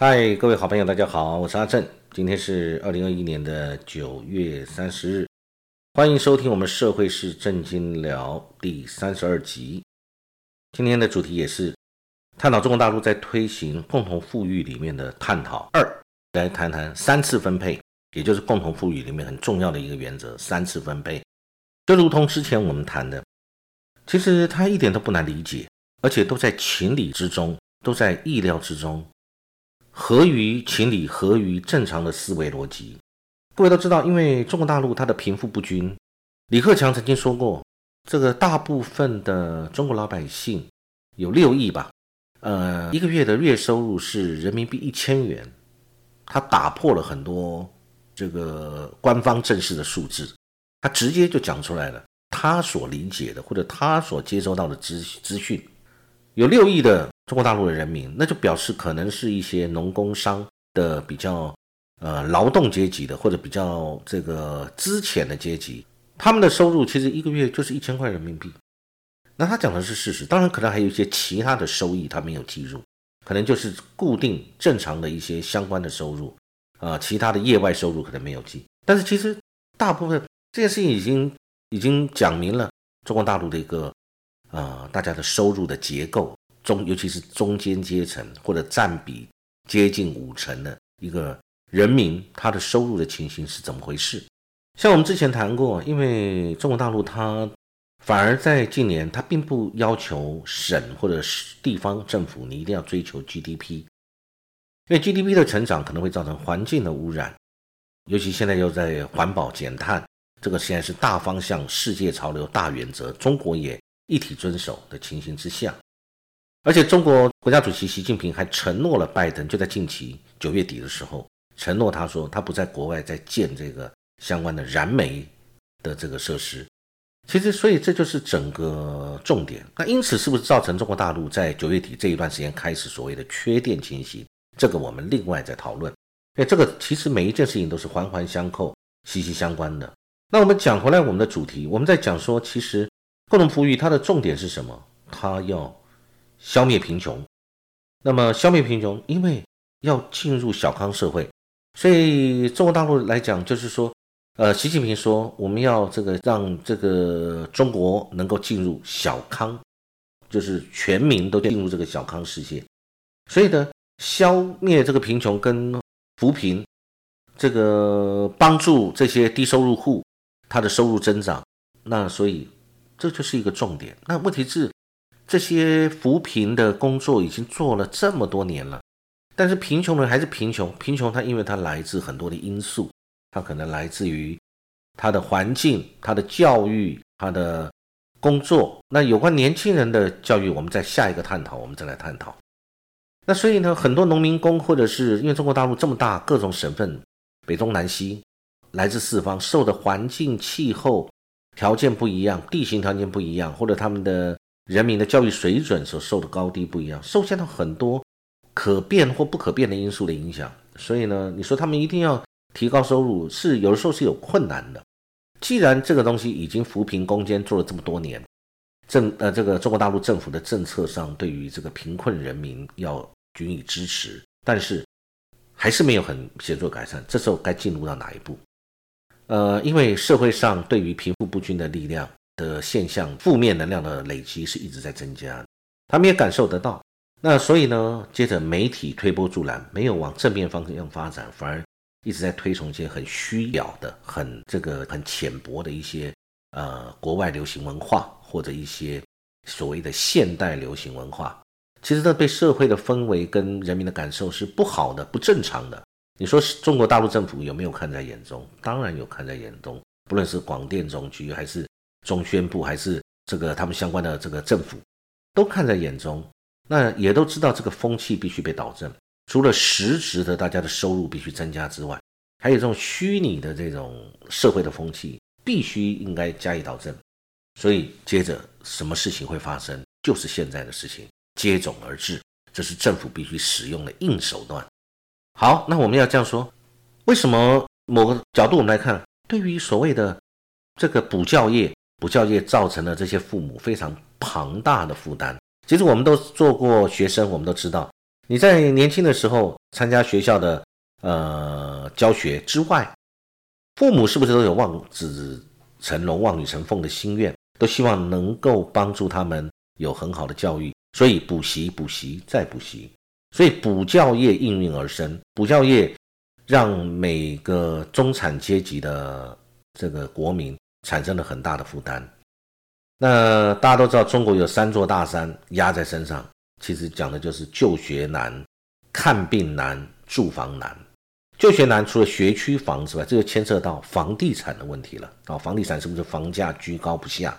嗨，各位好朋友，大家好，我是阿正。今天是2021年的9月30日，欢迎收听我们社会是正经聊第32集。今天的主题也是探讨中国大陆在推行共同富裕里面的探讨二，来谈谈三次分配，也就是共同富裕里面很重要的一个原则，三次分配。就如同之前我们谈的，其实它一点都不难理解，而且都在情理之中，都在意料之中，合于情理，合于正常的思维逻辑。各位都知道，因为中国大陆它的贫富不均，李克强曾经说过，这个大部分的中国老百姓有6亿吧，一个月的月收入是人民币1000元，他打破了很多这个官方正式的数字，他直接就讲出来了，他所理解的或者他所接收到的资讯，有6亿的中国大陆的人民，那就表示可能是一些农工商的比较劳动阶级的，或者比较这个资浅的阶级，他们的收入其实一个月就是1000块人民币。那他讲的是事实，当然可能还有一些其他的收益他没有计入，可能就是固定正常的一些相关的收入，其他的业外收入可能没有计。但是其实大部分这件事情已经讲明了中国大陆的一个大家的收入的结构，尤其是中间阶层或者占比接近50%的一个人民，他的收入的情形是怎么回事。像我们之前谈过，因为中国大陆它反而在近年，它并不要求省或者地方政府你一定要追求 GDP， 因为 GDP 的成长可能会造成环境的污染，尤其现在又在环保减碳，这个现在是大方向，世界潮流大原则，中国也一体遵守的情形之下。而且中国国家主席习近平还承诺了拜登，就在近期9月底的时候承诺，他说他不在国外再建这个相关的燃煤的这个设施。其实所以这就是整个重点。那因此是不是造成中国大陆在9月底这一段时间开始所谓的缺电情形，这个我们另外再讨论，因为这个其实每一件事情都是环环相扣，息息相关的。那我们讲回来我们的主题，我们在讲说其实共同富裕它的重点是什么，它要消灭贫穷。那么消灭贫穷，因为要进入小康社会，所以中国大陆来讲就是说习近平说我们要这个让这个中国能够进入小康，就是全民都进入这个小康世界。所以呢，消灭这个贫穷跟扶贫，这个帮助这些低收入户他的收入增长，那所以这就是一个重点。那问题是这些扶贫的工作已经做了这么多年了，但是贫穷人还是贫穷，贫穷它因为它来自很多的因素，它可能来自于它的环境、它的教育、它的工作。那有关年轻人的教育，我们在下一个探讨，我们再来探讨。那所以呢，很多农民工，或者是因为中国大陆这么大，各种省份北中南西来自四方，受的环境气候条件不一样，地形条件不一样，或者他们的人民的教育水准所受的高低不一样，受限到很多可变或不可变的因素的影响。所以呢，你说他们一定要提高收入，是有的时候是有困难的。既然这个东西已经扶贫攻坚做了这么多年，这个中国大陆政府的政策上对于这个贫困人民要予以支持，但是还是没有很显著改善。这时候该进入到哪一步？因为社会上对于贫富不均的力量的现象，负面能量的累积是一直在增加，他们也感受得到。那所以呢，接着媒体推波助澜，没有往正面方向发展，反而一直在推崇一些很虚假的、很浅薄的一些国外流行文化，或者一些所谓的现代流行文化。其实这对社会的氛围跟人民的感受是不好的、不正常的。你说中国大陆政府有没有看在眼中？当然有看在眼中，不论是广电总局还是中宣部，还是这个他们相关的这个政府，都看在眼中。那也都知道这个风气必须被导正，除了实质的大家的收入必须增加之外，还有这种虚拟的这种社会的风气必须应该加以导正。所以接着什么事情会发生，就是现在的事情接踵而至，这是政府必须使用的硬手段。好，那我们要这样说，为什么某个角度我们来看，对于所谓的这个补教业造成了这些父母非常庞大的负担。其实我们都做过学生，我们都知道你在年轻的时候参加学校的教学之外，父母是不是都有望子成龙望女成凤的心愿，都希望能够帮助他们有很好的教育，所以补习补习再补习，所以补教业应运而生，补教业让每个中产阶级的这个国民产生了很大的负担。那大家都知道中国有三座大山压在身上，其实讲的就是就学难、看病难、住房难。就学难除了学区房之外，这就牵涉到房地产的问题了。房地产是不是房价居高不下？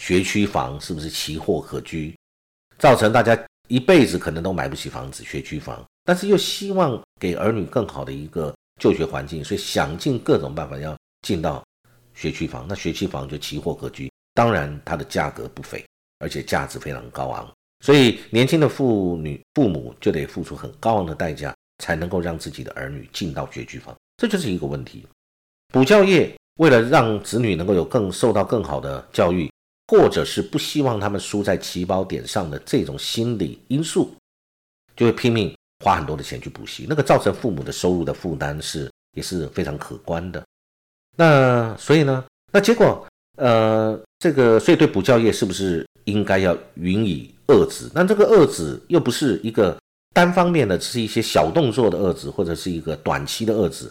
学区房是不是奇货可居？造成大家一辈子可能都买不起房子，学区房。但是又希望给儿女更好的一个就学环境，所以想尽各种办法要进到学区房。那学区房就奇货可居，当然它的价格不菲，而且价值非常高昂。所以年轻的父母就得付出很高昂的代价，才能够让自己的儿女进到学区房，这就是一个问题。补教业为了让子女能够有受到更好的教育，或者是不希望他们输在起跑点上的这种心理因素，就会拼命花很多的钱去补习，那个造成父母的收入的负担也是非常可观的。那所以呢，那结果所以对补教业是不是应该要予以遏止？那这个遏止又不是一个单方面的，是一些小动作的遏止，或者是一个短期的遏止。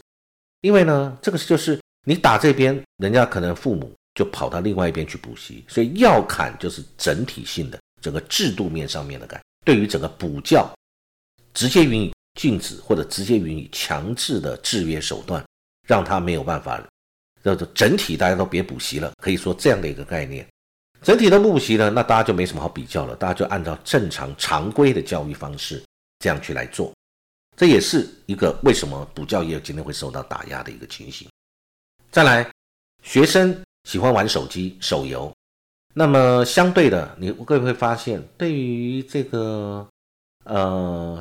因为呢，这个就是你打这边，人家可能父母就跑到另外一边去补习，所以要砍就是整体性的，整个制度面上面的改，对于整个补教直接予以禁止，或者直接予以强制的制约手段，让他没有办法，叫做整体大家都别补习了，可以说这样的一个概念。整体都不补习了，那大家就没什么好比较了，大家就按照正常常规的教育方式这样去来做，这也是一个为什么补教业今天会受到打压的一个情形。再来，学生喜欢玩手机手游，那么相对的，你各位会发现，对于这个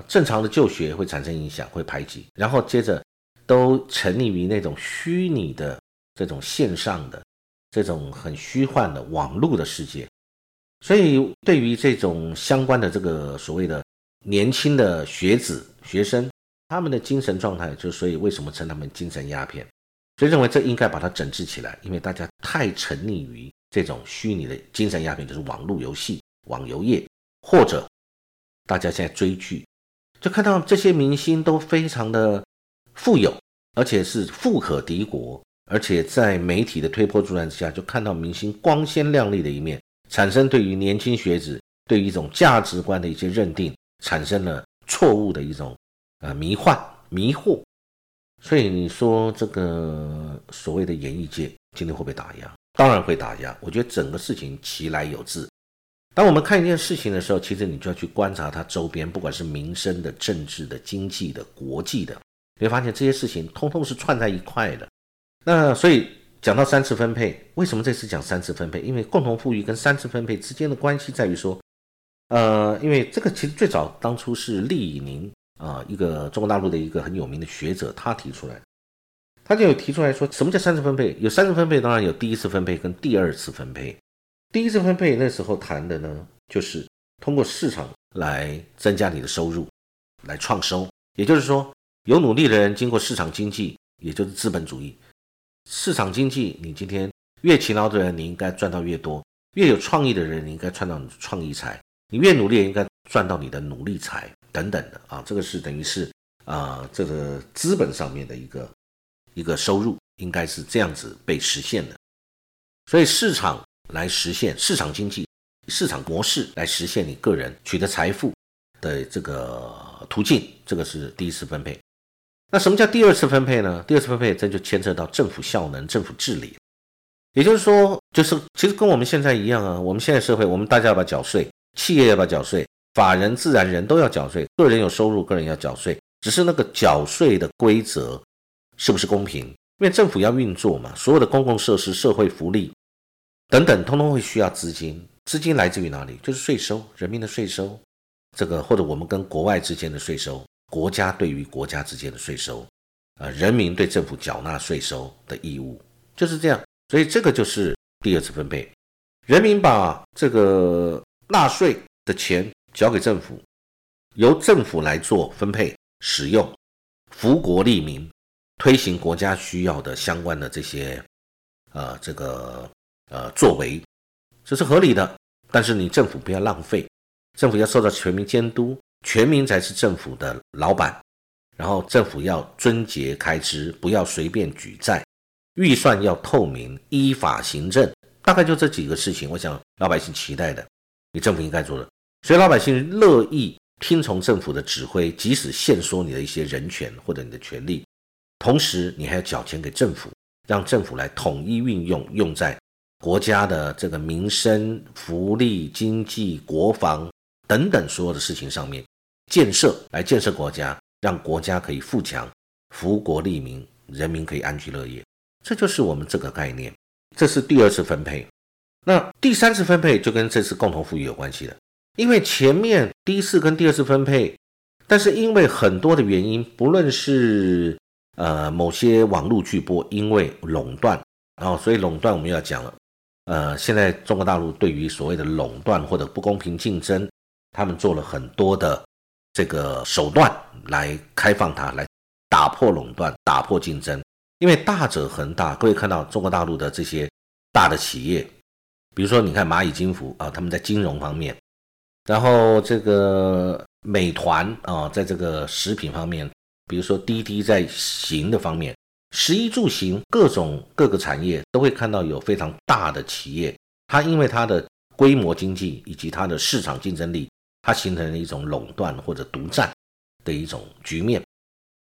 正常的就学会产生影响，会排挤，然后接着都沉溺于那种虚拟的这种线上的这种很虚幻的网络的世界。所以对于这种相关的这个所谓的年轻的学生，他们的精神状态，就所以为什么称他们精神鸦片，所以认为这应该把它整治起来。因为大家太沉溺于这种虚拟的精神鸦片，就是网络游戏、网游业，或者大家现在追剧，就看到这些明星都非常的富有，而且是富可敌国，而且在媒体的推波助澜之下，就看到明星光鲜亮丽的一面，产生对于年轻学子对于一种价值观的一些认定，产生了错误的一种迷惑。所以你说这个所谓的演艺界今天会不会打压？当然会打压。我觉得整个事情其来有自。当我们看一件事情的时候，其实你就要去观察它周边，不管是民生的、政治的、经济的、国际的，你会发现这些事情通通是串在一块的。那所以讲到三次分配，为什么这次讲三次分配？因为共同富裕跟三次分配之间的关系在于说，因为这个其实最早当初是厉以宁一个中国大陆的一个很有名的学者，他提出来，他就有提出来说，什么叫三次分配？有三次分配，当然有第一次分配跟第二次分配。第一次分配那时候谈的呢，就是通过市场来增加你的收入，来创收，也就是说，有努力的人经过市场经济，也就是资本主义。市场经济，你今天越勤劳的人，你应该赚到越多；越有创意的人，你应该赚到你的创意财；你越努力，也应该赚到你的努力财等等的啊。这个是等于是这个资本上面的一个收入，应该是这样子被实现的。所以市场来实现市场经济、市场模式来实现你个人取得财富的这个途径，这个是第一次分配。那什么叫第二次分配呢？第二次分配这就牵涉到政府效能、政府治理，也就是说，就是其实跟我们现在一样啊。我们现在社会，我们大家要把缴税，企业要把缴税，法人、自然人都要缴税，个人有收入，个人要缴税。只是那个缴税的规则是不是公平？因为政府要运作嘛，所有的公共设施、社会福利等等，通通会需要资金。资金来自于哪里？就是税收，人民的税收，这个或者我们跟国外之间的税收。国家对于国家之间的税收，人民对政府缴纳税收的义务，就是这样。所以这个就是第二次分配，人民把这个纳税的钱交给政府，由政府来做分配、使用，福国利民，推行国家需要的相关的这些作为，这是合理的。但是你政府不要浪费，政府要受到全民监督，全民才是政府的老板。然后政府要遵节开支，不要随便举债，预算要透明，依法行政。大概就这几个事情，我想老百姓期待的，你政府应该做的。所以老百姓乐意听从政府的指挥，即使限缩你的一些人权或者你的权利，同时你还要缴钱给政府，让政府来统一运用，用在国家的这个民生、福利、经济、国防等等所有的事情上面，来建设国家，让国家可以富强，福国利民，人民可以安居乐业。这就是我们这个概念。这是第二次分配。那第三次分配就跟这次共同富裕有关系的，因为前面第一次跟第二次分配，但是因为很多的原因，不论是某些网络巨擘因为垄断，所以垄断我们要讲了，现在中国大陆对于所谓的垄断或者不公平竞争，他们做了很多的这个手段来开放它，来打破垄断，打破竞争。因为大者恒大，各位看到中国大陆的这些大的企业，比如说你看蚂蚁金服他们在金融方面，然后这个美团在这个食品方面，比如说滴滴在行的方面，食衣住行各个产业都会看到有非常大的企业，它因为它的规模经济以及它的市场竞争力，它形成了一种垄断或者独占的一种局面。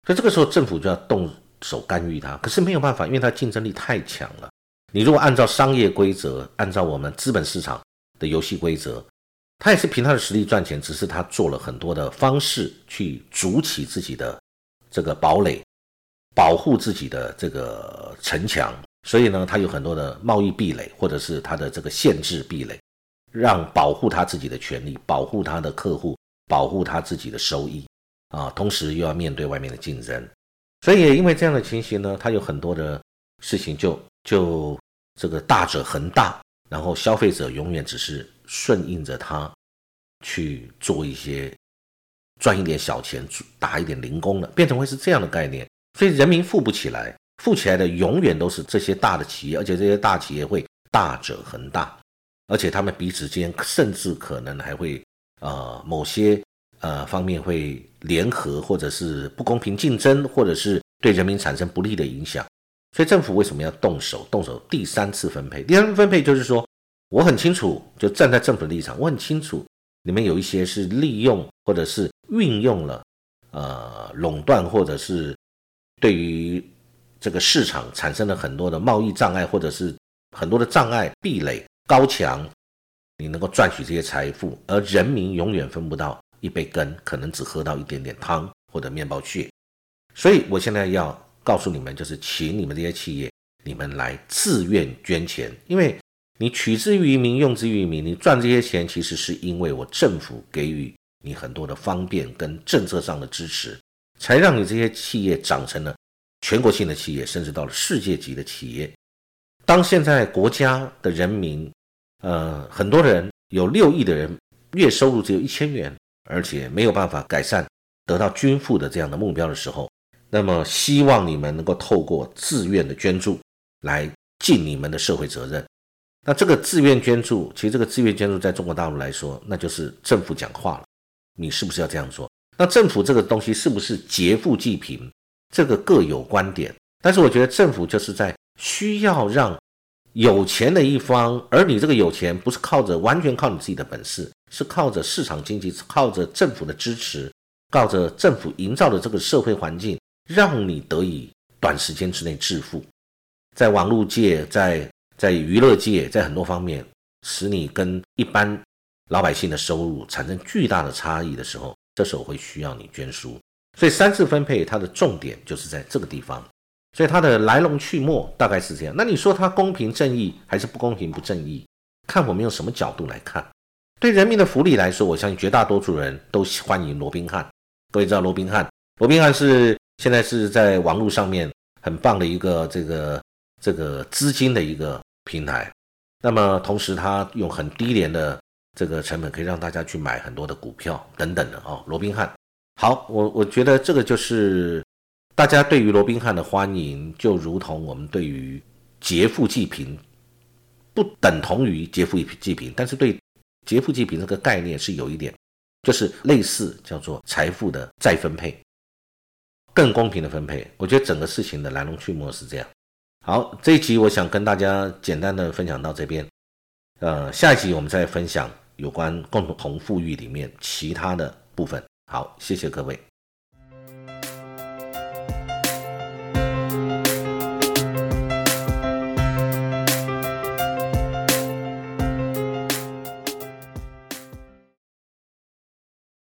所以这个时候政府就要动手干预它，可是没有办法，因为它竞争力太强了。你如果按照商业规则，按照我们资本市场的游戏规则，它也是凭它的实力赚钱，只是它做了很多的方式去筑起自己的这个堡垒，保护自己的这个城墙。所以呢，它有很多的贸易壁垒，或者是它的这个限制壁垒，让保护它自己的权利，保护它的客户，保护它自己的收益同时又要面对外面的竞争。所以也因为这样的情形呢，它有很多的事情就这个大者恒大，然后消费者永远只是顺应着它去做一些赚一点小钱，打一点零工了，变成会是这样的概念。所以人民富不起来，富起来的永远都是这些大的企业，而且这些大企业会大者恒大，而且他们彼此间甚至可能还会某些方面会联合，或者是不公平竞争，或者是对人民产生不利的影响。所以政府为什么要动手第三次分配？第三次分配就是说，我很清楚，就站在政府的立场，我很清楚你们有一些是利用或者是运用了垄断，或者是对于这个市场产生了很多的贸易障碍，或者是很多的障碍、壁垒、高墙，你能够赚取这些财富，而人民永远分不到一杯羹，可能只喝到一点点汤或者面包屑。所以我现在要告诉你们，就是请你们这些企业，你们来自愿捐钱。因为你取之于民，用之于民，你赚这些钱其实是因为我政府给予你很多的方便跟政策上的支持，才让你这些企业长成了全国性的企业，甚至到了世界级的企业。当现在国家的人民很多人，有6亿的人月收入只有1000元，而且没有办法改善得到均富的这样的目标的时候，那么希望你们能够透过自愿的捐助来尽你们的社会责任。那这个自愿捐助，其实这个自愿捐助在中国大陆来说，那就是政府讲话了，你是不是要这样做？那政府这个东西是不是劫富济贫，这个各有观点，但是我觉得政府就是在需要让有钱的一方，而你这个有钱不是完全靠你自己的本事，是靠着市场经济，是靠着政府的支持，靠着政府营造的这个社会环境，让你得以短时间之内致富。在网络界，在娱乐界，在很多方面，使你跟一般老百姓的收入产生巨大的差异的时候，这时候会需要你捐输。所以三次分配它的重点就是在这个地方，所以它的来龙去脉大概是这样。那你说它公平正义还是不公平不正义，看我们用什么角度来看。对人民的福利来说，我相信绝大多数人都欢迎罗宾汉。各位知道罗宾汉是现在是在网络上面很棒的一个这个资金的一个平台。那么同时他用很低廉的这个成本可以让大家去买很多的股票等等的啊。罗宾汉，好，我觉得这个就是大家对于罗宾汉的欢迎，就如同我们对于劫富济贫，不等同于劫富济贫，但是对劫富济贫这个概念是有一点，就是类似叫做财富的再分配，更公平的分配。我觉得整个事情的来龙去脉是这样。好，这一集我想跟大家简单的分享到这边，下一集我们再分享有关共同富裕里面其他的部分。好，谢谢各位。